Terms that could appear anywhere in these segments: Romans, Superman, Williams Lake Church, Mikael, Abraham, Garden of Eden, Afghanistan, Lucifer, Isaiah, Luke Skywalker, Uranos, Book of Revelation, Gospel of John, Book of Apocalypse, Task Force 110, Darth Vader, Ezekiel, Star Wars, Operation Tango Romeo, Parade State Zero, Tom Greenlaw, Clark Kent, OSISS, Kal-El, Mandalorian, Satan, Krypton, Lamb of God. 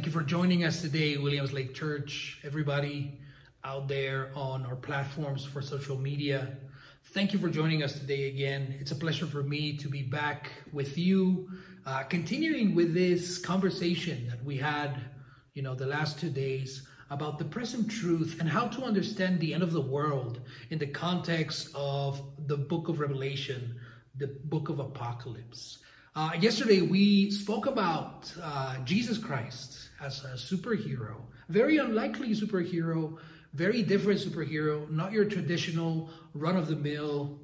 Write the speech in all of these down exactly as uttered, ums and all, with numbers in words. Thank you for joining us today, Williams Lake Church, everybody out there on our platforms for social media. Thank you for joining us today again. It's a pleasure for me to be back with you, uh, continuing with this conversation that we had, you know, the last two days about the present truth and how to understand the end of the world in the context of the Book of Revelation, the Book of Apocalypse. Uh, yesterday, we spoke about uh, Jesus Christ as a superhero, very unlikely superhero, very different superhero, not your traditional run-of-the-mill,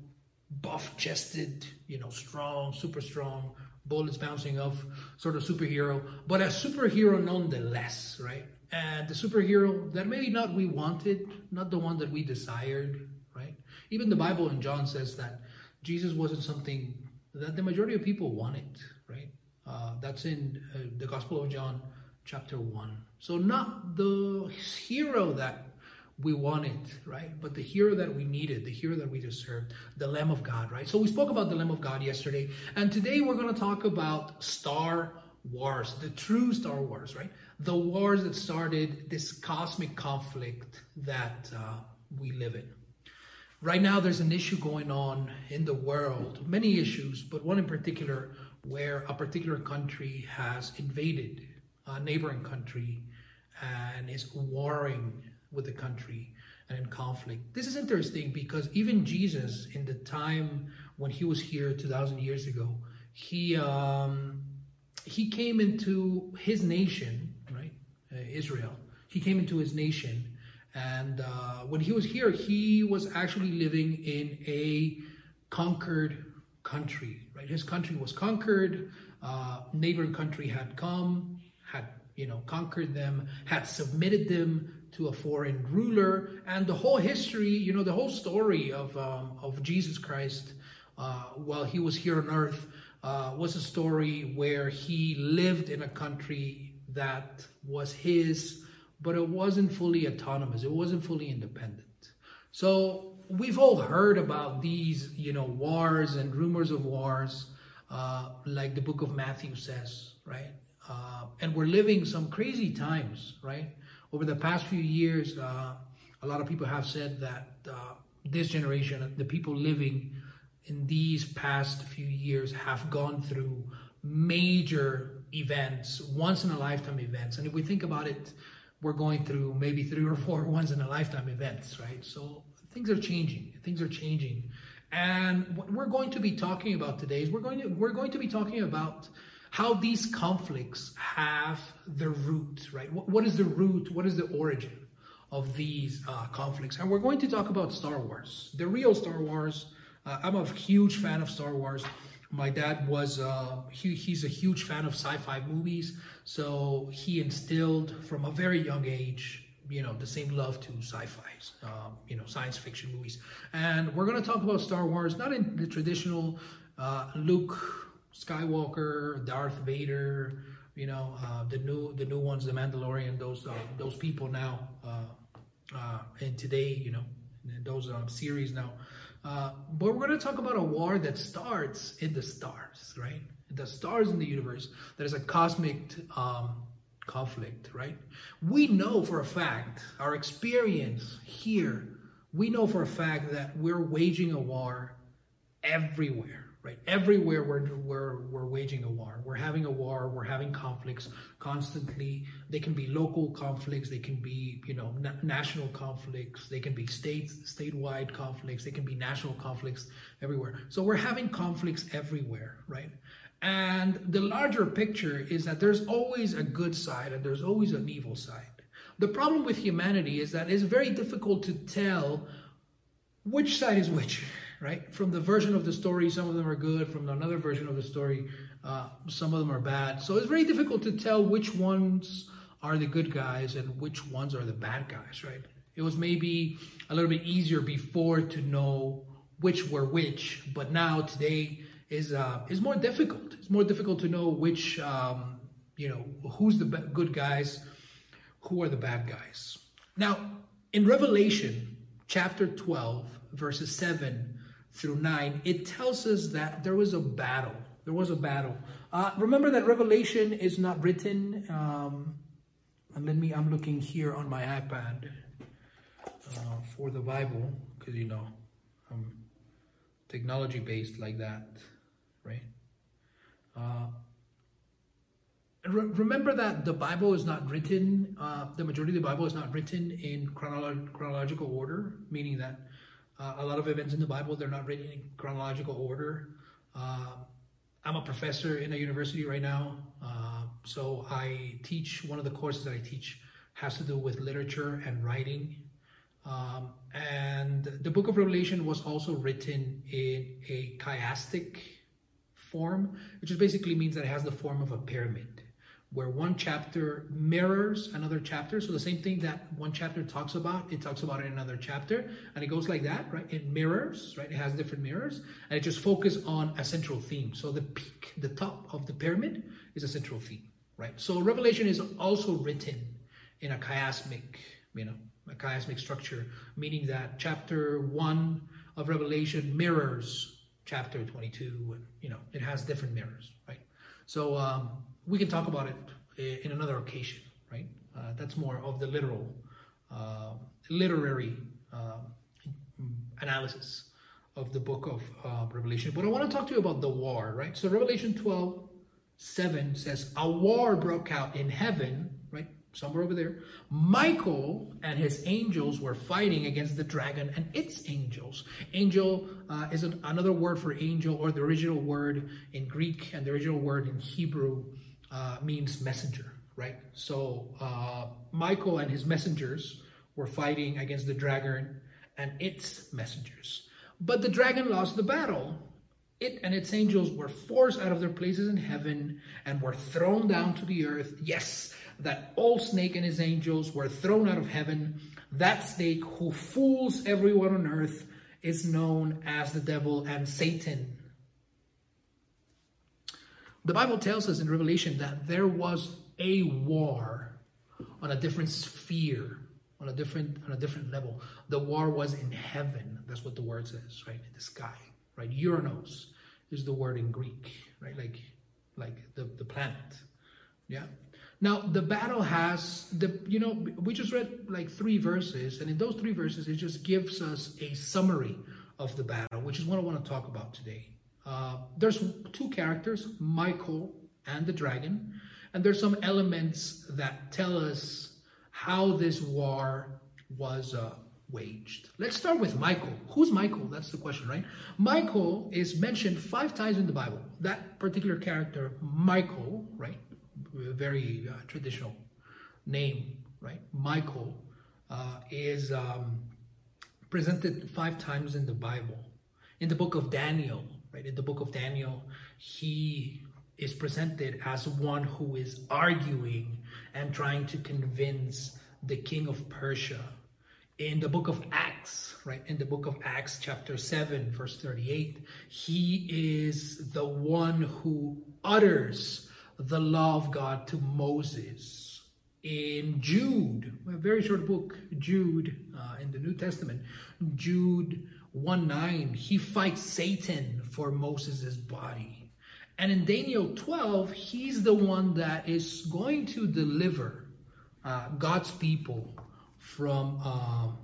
buff-chested, you know, strong, super strong, bullets bouncing off sort of superhero, but a superhero nonetheless, right? And the superhero that maybe not we wanted, not the one that we desired, right? Even the Bible in John says that Jesus wasn't something that the majority of people wanted, right? Uh, that's in uh, the Gospel of John, chapter one. So not the hero that we wanted, right? But the hero that we needed, the hero that we deserved, the Lamb of God, right? So we spoke about the Lamb of God yesterday, and today we're going to talk about Star Wars, the true Star Wars, right? The wars that started this cosmic conflict that uh, we live in. Right now, there's an issue going on in the world, many issues, but one in particular where a particular country has invaded a neighboring country and is warring with the country and in conflict. This is interesting because even Jesus, in the time when he was here two thousand years ago, he um, he came into his nation, right, uh, Israel. He came into his nation. And uh, when he was here, he was actually living in a conquered country, right? His country was conquered, uh, neighboring country had come, had, you know, conquered them, had submitted them to a foreign ruler. And the whole history, you know, the whole story of, um, of Jesus Christ uh, while he was here on earth uh, was a story where he lived in a country that was his, but it wasn't fully autonomous. It wasn't fully independent. So we've all heard about these, you know, wars and rumors of wars, uh, like the book of Matthew says, right? Uh, and we're living some crazy times, right? Over the past few years, uh, a lot of people have said that uh, this generation, the people living in these past few years have gone through major events, once-in-a-lifetime events. And if we think about it, we're going through maybe three or four once-in-a-lifetime events, right? So things are changing. Things are changing. And what we're going to be talking about today is we're going to, we're going to be talking about how these conflicts have their root, right? What, what is the root? What is the origin of these uh, conflicts? And we're going to talk about Star Wars, the real Star Wars. Uh, I'm a huge fan of Star Wars. My dad was, uh, he, he's a huge fan of sci-fi movies, so he instilled from a very young age, you know, the same love to sci-fis, um, you know, science fiction movies. And we're going to talk about Star Wars, not in the traditional uh, Luke Skywalker, Darth Vader, you know, uh, the new the new ones, the Mandalorian, those uh, those people now, uh, uh, and today, you know, those um, series now. Uh, but we're going to talk about a war that starts in the stars, right? The stars in the universe. There's a cosmic um, conflict, right? We know for a fact, our experience here, we know for a fact that we're waging a war everywhere, right? Everywhere we're, we're, we're waging a war. We're having a war. We're having conflicts constantly. They can be local conflicts. They can be, you know, na national conflicts. They can be state, statewide conflicts. They can be national conflicts everywhere. So we're having conflicts everywhere, right? And the larger picture is that there's always a good side and there's always an evil side. The problem with humanity is that it's very difficult to tell which side is which, right? From the version of the story, some of them are good. From another version of the story, uh, some of them are bad. So it's very difficult to tell which ones are the good guys and which ones are the bad guys, right? It was maybe a little bit easier before to know which were which, but now today, is uh is more difficult. It's more difficult to know which um you know who's the good guys, who are the bad guys. Now, in Revelation chapter twelve, verses seven through nine, it tells us that there was a battle. There was a battle. Uh, remember that Revelation is not written um, And let me, I'm looking here on my iPad uh, for the Bible, because you know, I'm technology based like that, right? Uh, re remember that the Bible is not written, uh, the majority of the Bible is not written in chronolo chronological order, meaning that uh, a lot of events in the Bible, they're not written in chronological order. Uh, I'm a professor in a university right now. Uh, so I teach, one of the courses that I teach has to do with literature and writing. Um, and the Book of Revelation was also written in a chiastic form, which is basically means that it has the form of a pyramid, where one chapter mirrors another chapter. So the same thing that one chapter talks about, it talks about it in another chapter, and it goes like that, right? It mirrors, right? It has different mirrors, and it just focuses on a central theme. So the peak, the top of the pyramid is a central theme, right? So Revelation is also written in a chiasmic, you know, a chiasmic structure, meaning that chapter one of Revelation mirrors chapter twenty-two, and, you know, it has different mirrors, right? So um, we can talk about it in another occasion, right? Uh, that's more of the literal, uh, literary uh, analysis of the book of uh, Revelation. But I want to talk to you about the war, right? So Revelation twelve, seven says, a war broke out in heaven, right? Somewhere over there. Michael and his angels were fighting against the dragon and its angels. Angel uh, is an, another word for angel, or the original word in Greek and the original word in Hebrew uh, means messenger, right? So uh, Michael and his messengers were fighting against the dragon and its messengers. But the dragon lost the battle. It and its angels were forced out of their places in heaven and were thrown down to the earth. Yes, that old snake and his angels were thrown out of heaven. That snake who fools everyone on earth is known as the devil and Satan. The Bible tells us in Revelation that there was a war on a different sphere, on a different, on a different level. The war was in heaven. That's what the word says, right? In the sky. Right, Uranos is the word in Greek, right? Like, like the, the planet, yeah? Now, the battle has, the you know, we just read like three verses, and in those three verses, it just gives us a summary of the battle, which is what I want to talk about today. Uh, there's two characters, Michael and the dragon, and there's some elements that tell us how this war was uh, waged. Let's start with Michael. Who's Michael? That's the question, right? Michael is mentioned five times in the Bible. That particular character, Michael, right? A very uh, traditional name, right? Michael uh, is um, presented five times in the Bible. In the book of Daniel, right? In the book of Daniel, he is presented as one who is arguing and trying to convince the king of Persia. In the book of Acts, right? In the book of Acts, chapter seven, verse thirty-eight, he is the one who utters the law of God to Moses. In Jude, a very short book, Jude, uh, in the New Testament, Jude one nine, he fights Satan for Moses' body. And in Daniel twelve, he's the one that is going to deliver uh, God's people from um,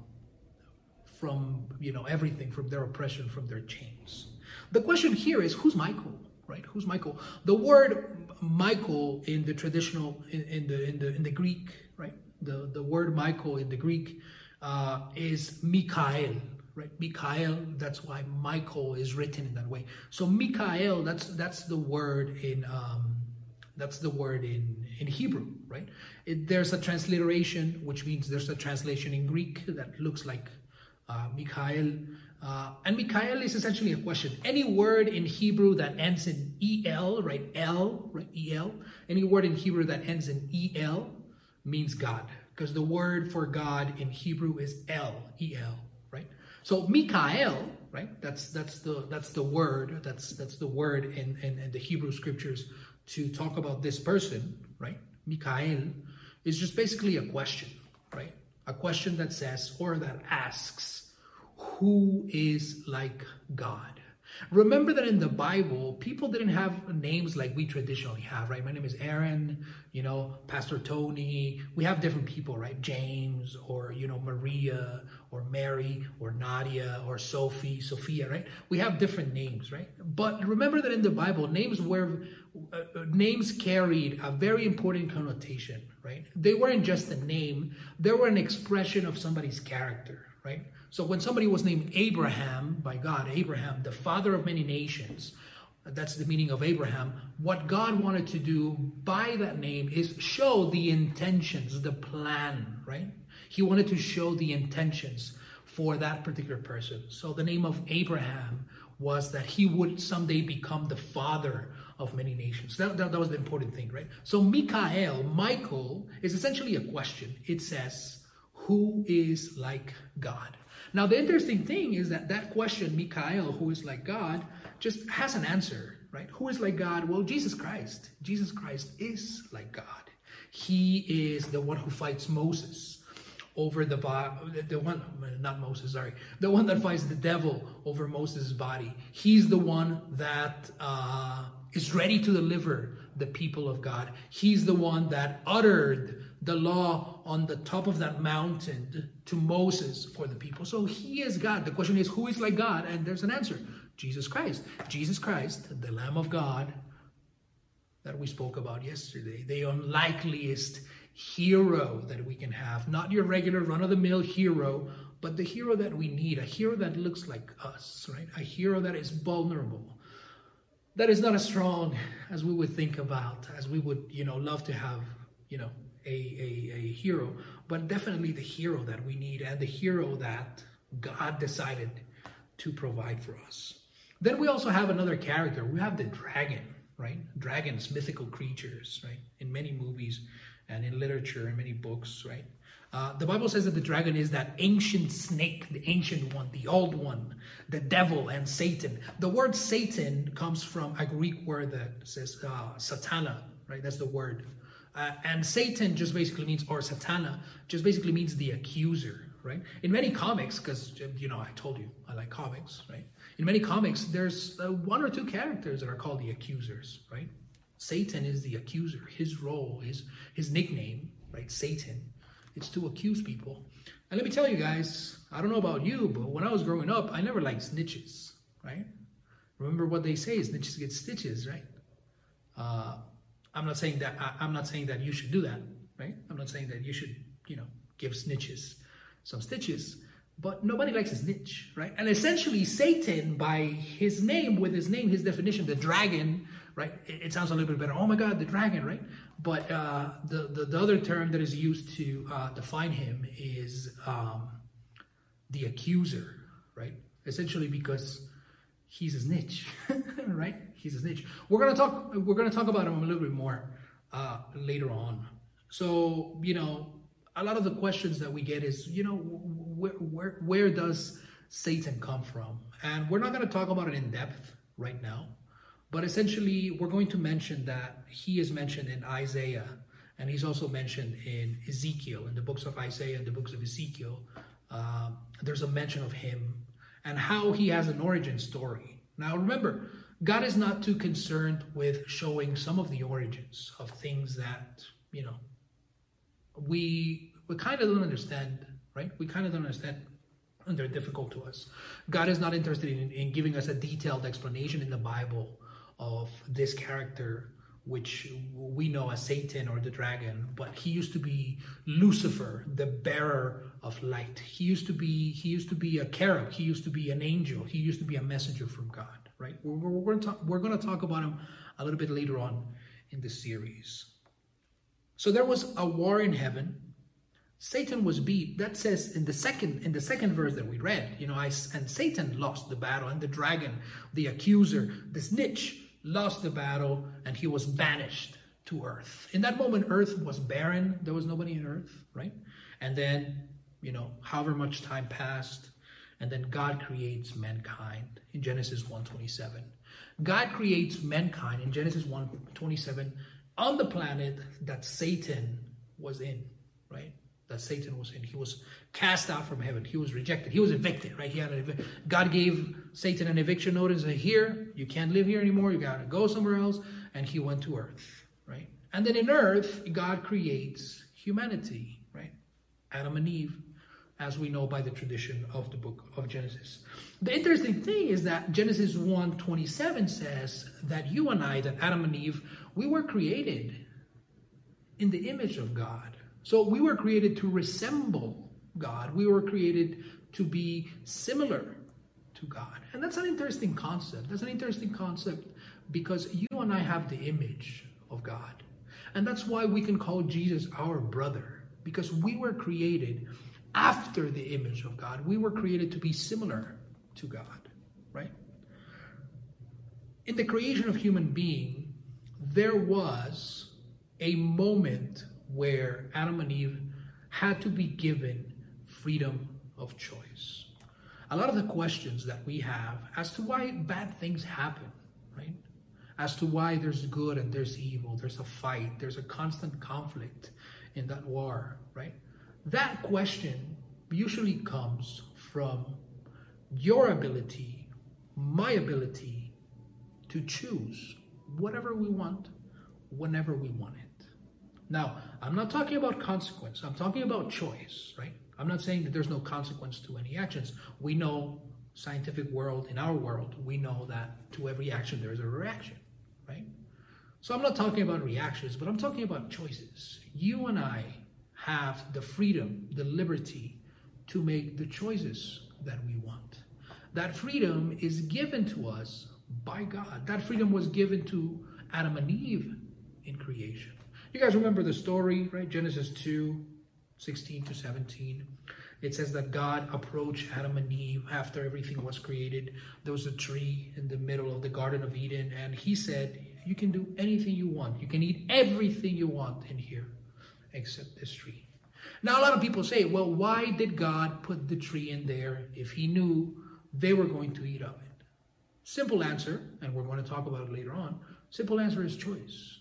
from you know everything, from their oppression, from their chains. The question here is, who's Michael, right? Who's Michael? The word Michael in the traditional in, in the in the in the Greek, right? The the word Michael in the Greek uh, is Mikael, right? Mikael. That's why Michael is written in that way. So Mikael, that's that's the word in um, that's the word in in Hebrew, right? It, there's a transliteration, which means there's a translation in Greek that looks like uh, Mikael. Uh, and Mikael is essentially a question. Any word in Hebrew that ends in E L, right? L, right? E L. Any word in Hebrew that ends in E L means God, because the word for God in Hebrew is El, E L, right? So Mikael, right? That's that's the that's the word. That's that's the word in in, in the Hebrew scriptures to talk about this person, right? Mikael is just basically a question, right? A question that says, or that asks, who is like God? Remember that in the Bible, people didn't have names like we traditionally have, right? My name is Aaron, you know, Pastor Tony. We have different people, right? James or, you know, Maria or Mary or Nadia or Sophie, Sophia, right? We have different names, right? But remember that in the Bible, names were, uh, names carried a very important connotation, right? They weren't just a name. They were an expression of somebody's character, right? So when somebody was named Abraham by God, Abraham, the father of many nations, that's the meaning of Abraham. What God wanted to do by that name is show the intentions, the plan, right? He wanted to show the intentions for that particular person. So the name of Abraham was that he would someday become the father of many nations. That, that, that was the important thing, right? So Mikael, Michael, is essentially a question. It says, who is like God? Now, the interesting thing is that that question, Mikael, who is like God, just has an answer, right? Who is like God? Well, Jesus Christ. Jesus Christ is like God. He is the one who fights Moses over the body, the one, not Moses, sorry, the one that fights the devil over Moses' body. He's the one that uh, is ready to deliver the people of God. He's the one that uttered the law on the top of that mountain to Moses for the people. So he is God. The question is, who is like God? And there's an answer. Jesus Christ. Jesus Christ, the Lamb of God that we spoke about yesterday. The unlikeliest hero that we can have. Not your regular run-of-the-mill hero, but the hero that we need. A hero that looks like us, right? A hero that is vulnerable. That is not as strong as we would think about, as we would, you know, love to have, you know, A, a, a hero, but definitely the hero that we need and the hero that God decided to provide for us. Then we also have another character. We have the dragon, right? Dragons, mythical creatures, right? In many movies and in literature and many books, right? Uh, the Bible says that the dragon is that ancient snake, the ancient one, the old one, the devil and Satan. The word Satan comes from a Greek word that says uh, satana, right? That's the word. Uh, and Satan just basically means, or Satana, just basically means the accuser, right? In many comics, because, you know, I told you, I like comics, right? In many comics, there's uh, one or two characters that are called the accusers, right? Satan is the accuser. His role, his, his nickname, right, Satan, it's to accuse people. And let me tell you guys, I don't know about you, but when I was growing up, I never liked snitches, right? Remember what they say, snitches get stitches, right? Uh... I'm not saying that I, I'm not saying that you should do that, right? I'm not saying that you should, you know, give snitches some stitches, but nobody likes a snitch, right? And essentially Satan, by his name, with his name, his definition, the dragon, right? It, it sounds a little bit better. Oh my God, the dragon, right? But uh, the, the, the other term that is used to uh, define him is um, the accuser, right? Essentially because he's a snitch, right? He's a snitch. We're gonna talk. We're gonna talk about him a little bit more uh, later on. So you know, a lot of the questions that we get is, you know, where where where does Satan come from? And we're not gonna talk about it in depth right now, but essentially we're going to mention that he is mentioned in Isaiah, and he's also mentioned in Ezekiel, in the books of Isaiah, and the books of Ezekiel. Uh, there's a mention of him and how he has an origin story. Now remember, God is not too concerned with showing some of the origins of things that, you know, we we kind of don't understand, right? We kind of don't understand, and they're difficult to us. God is not interested in, in giving us a detailed explanation in the Bible of this character, which we know as Satan or the dragon, but he used to be Lucifer, the bearer of light. He used to be, he used to be a cherub. He used to be an angel. He used to be a messenger from God. Right? We're, we're, we're, gonna talk, we're gonna talk about him a little bit later on in the series. So there was a war in heaven. Satan was beat. That says in the second in the second verse that we read, you know, I, and Satan lost the battle, and the dragon, the accuser, the snitch, lost the battle, and he was banished to earth. In that moment, earth was barren. There was nobody in earth, right? And then, you know, however much time passed, and then God creates mankind in Genesis one twenty-seven. God creates mankind in Genesis one twenty-seven on the planet that Satan was in, right? that Satan was in. He was cast out from heaven. He was rejected. He was evicted, right? He had an ev God gave Satan an eviction notice. That here, you can't live here anymore. You got to go somewhere else. And he went to earth, right? And then in earth, God creates humanity, right? Adam and Eve, as we know by the tradition of the book of Genesis. The interesting thing is that Genesis one twenty-seven says that you and I, that Adam and Eve, we were created in the image of God. So we were created to resemble God. We were created to be similar to God. And that's an interesting concept. That's an interesting concept because you and I have the image of God. And that's why we can call Jesus our brother, because we were created after the image of God. We were created to be similar to God, right? In the creation of human being, there was a moment where Adam and Eve had to be given freedom of choice. A lot of the questions that we have as to why bad things happen, right? As to why there's good and there's evil, there's a fight, there's a constant conflict in that war, right? That question usually comes from your ability, my ability to choose whatever we want, whenever we want it. Now, I'm not talking about consequence. I'm talking about choice, right? I'm not saying that there's no consequence to any actions. We know, scientific world, in our world, we know that to every action there is a reaction, right? So I'm not talking about reactions, but I'm talking about choices. You and I have the freedom, the liberty to make the choices that we want. That freedom is given to us by God. That freedom was given to Adam and Eve in creation. You guys remember the story, right? Genesis two, sixteen to seventeen. It says that God approached Adam and Eve after everything was created. There was a tree in the middle of the Garden of Eden, and he said, you can do anything you want. You can eat everything you want in here, except this tree. Now, a lot of people say, well, why did God put the tree in there if he knew they were going to eat of it? Simple answer, and we're going to talk about it later on, simple answer is choice.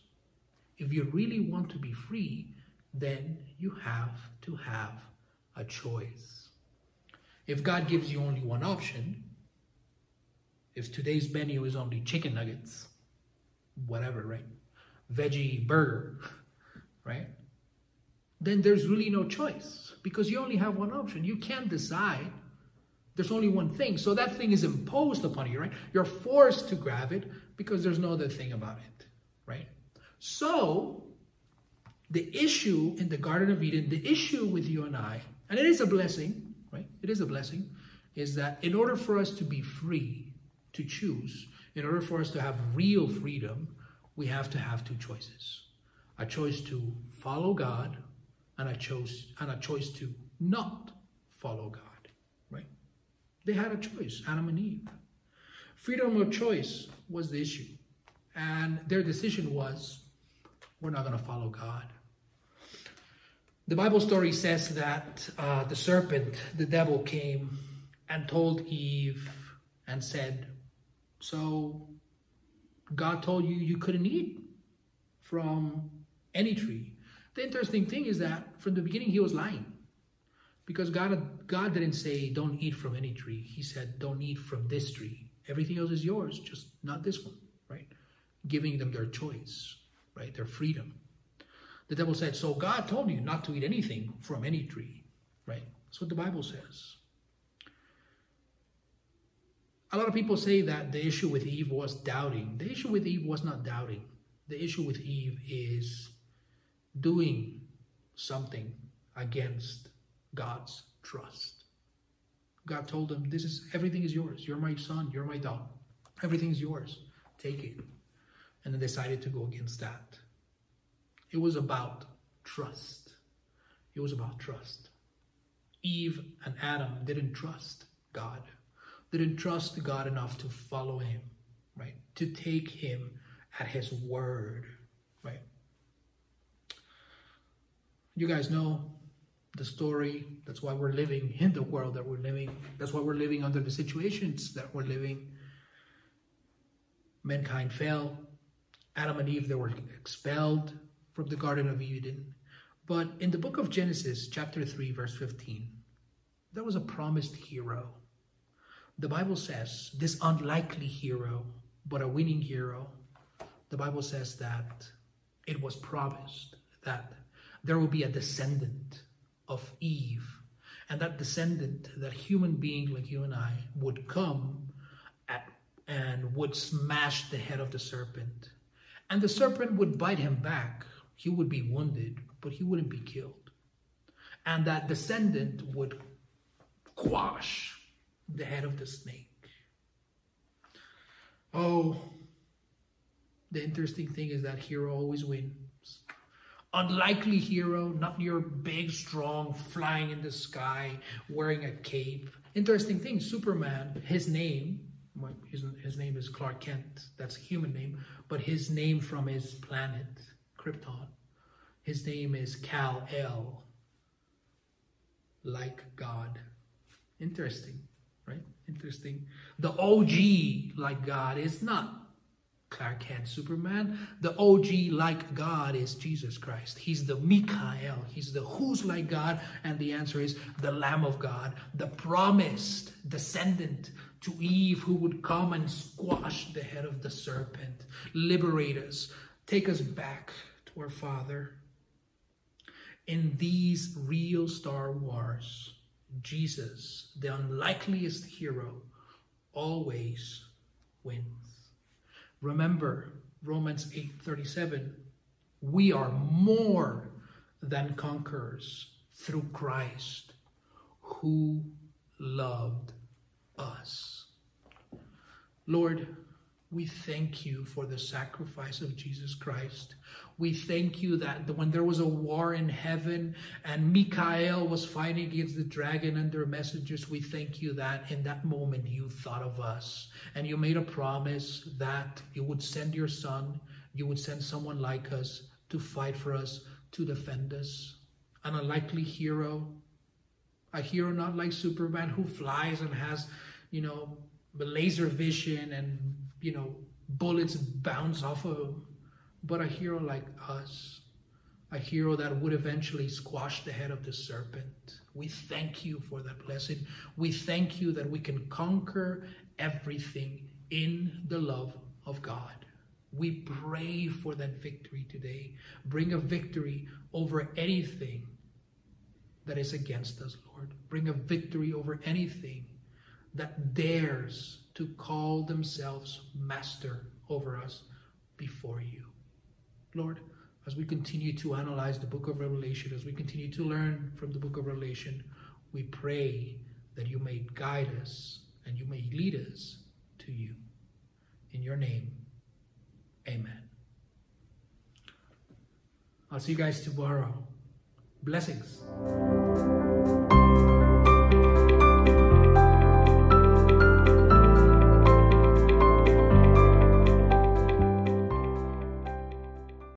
If you really want to be free, then you have to have a choice. If God gives you only one option, if today's menu is only chicken nuggets, whatever, right? Veggie burger, right? Then there's really no choice because you only have one option. You can't decide. There's only one thing. So that thing is imposed upon you, right? You're forced to grab it because there's no other thing about it, right? So the issue in the Garden of Eden, the issue with you and I, and it is a blessing, right? It is a blessing, is that in order for us to be free to choose, in order for us to have real freedom, we have to have two choices. A choice to follow God, and a, chose, and a choice to not follow God, right? They had a choice, Adam and Eve. Freedom of choice was the issue. And their decision was, we're not going to follow God. The Bible story says that uh, the serpent, the devil, came and told Eve and said, so God told you you couldn't eat from any tree. The interesting thing is that from the beginning, he was lying because God, God didn't say, don't eat from any tree. He said, don't eat from this tree. Everything else is yours, just not this one, right? Giving them their choice, right? Their freedom. The devil said, so God told you not to eat anything from any tree, right? That's what the Bible says. A lot of people say that the issue with Eve was doubting. The issue with Eve was not doubting. The issue with Eve is doing something against God's trust. God told them, this is, everything is yours. You're my son, you're my daughter. Everything's yours, take it. And they decided to go against that. It was about trust. It was about trust. Eve and Adam didn't trust God. They didn't trust God enough to follow him, right? To take him at his word, right? You guys know the story. That's why we're living in the world that we're living. That's why we're living under the situations that we're living. Mankind fell. Adam and Eve, they were expelled from the Garden of Eden. But in the book of Genesis, chapter three, verse fifteen, there was a promised hero. The Bible says this unlikely hero, but a winning hero. The Bible says that it was promised that there will be a descendant of Eve, and that descendant, that human being like you and I, would come at, and would smash the head of the serpent. And the serpent would bite him back. He would be wounded, but he wouldn't be killed. And that descendant would quash the head of the snake. Oh, the interesting thing is that hero always wins. Unlikely hero, not your big, strong, flying in the sky, wearing a cape. Interesting thing, Superman, his name, his, his name is Clark Kent, that's a human name, but his name from his planet, Krypton, his name is Kal-El, like God. Interesting, right? Interesting. The O G like God is not Clark Kent, Superman. The O G like God is Jesus Christ. He's the Mikael. He's the who's like God. And the answer is the Lamb of God, the promised descendant to Eve, who would come and squash the head of the serpent, liberate us, take us back to our Father. In these real Star Wars, Jesus, the unlikeliest hero, always wins. Remember Romans eight thirty-seven, we are more than conquerors through Christ who loved us. Lord, we thank you for the sacrifice of Jesus Christ. We thank you that when there was a war in heaven and Mikael was fighting against the dragon and their messengers, we thank you that in that moment you thought of us and you made a promise that you would send your son, you would send someone like us to fight for us, to defend us. An unlikely hero, a hero not like Superman who flies and has, you know, laser vision and, you know, bullets bounce off of him, but a hero like us, a hero that would eventually squash the head of the serpent. We thank you for that blessing. We thank you that we can conquer everything in the love of God. We pray for that victory today. Bring a victory over anything that is against us, Lord. Bring a victory over anything that dares to call themselves master over us before you. Lord, as we continue to analyze the book of Revelation, as we continue to learn from the book of Revelation, we pray that you may guide us and you may lead us to you. In your name, amen. I'll see you guys tomorrow. Blessings.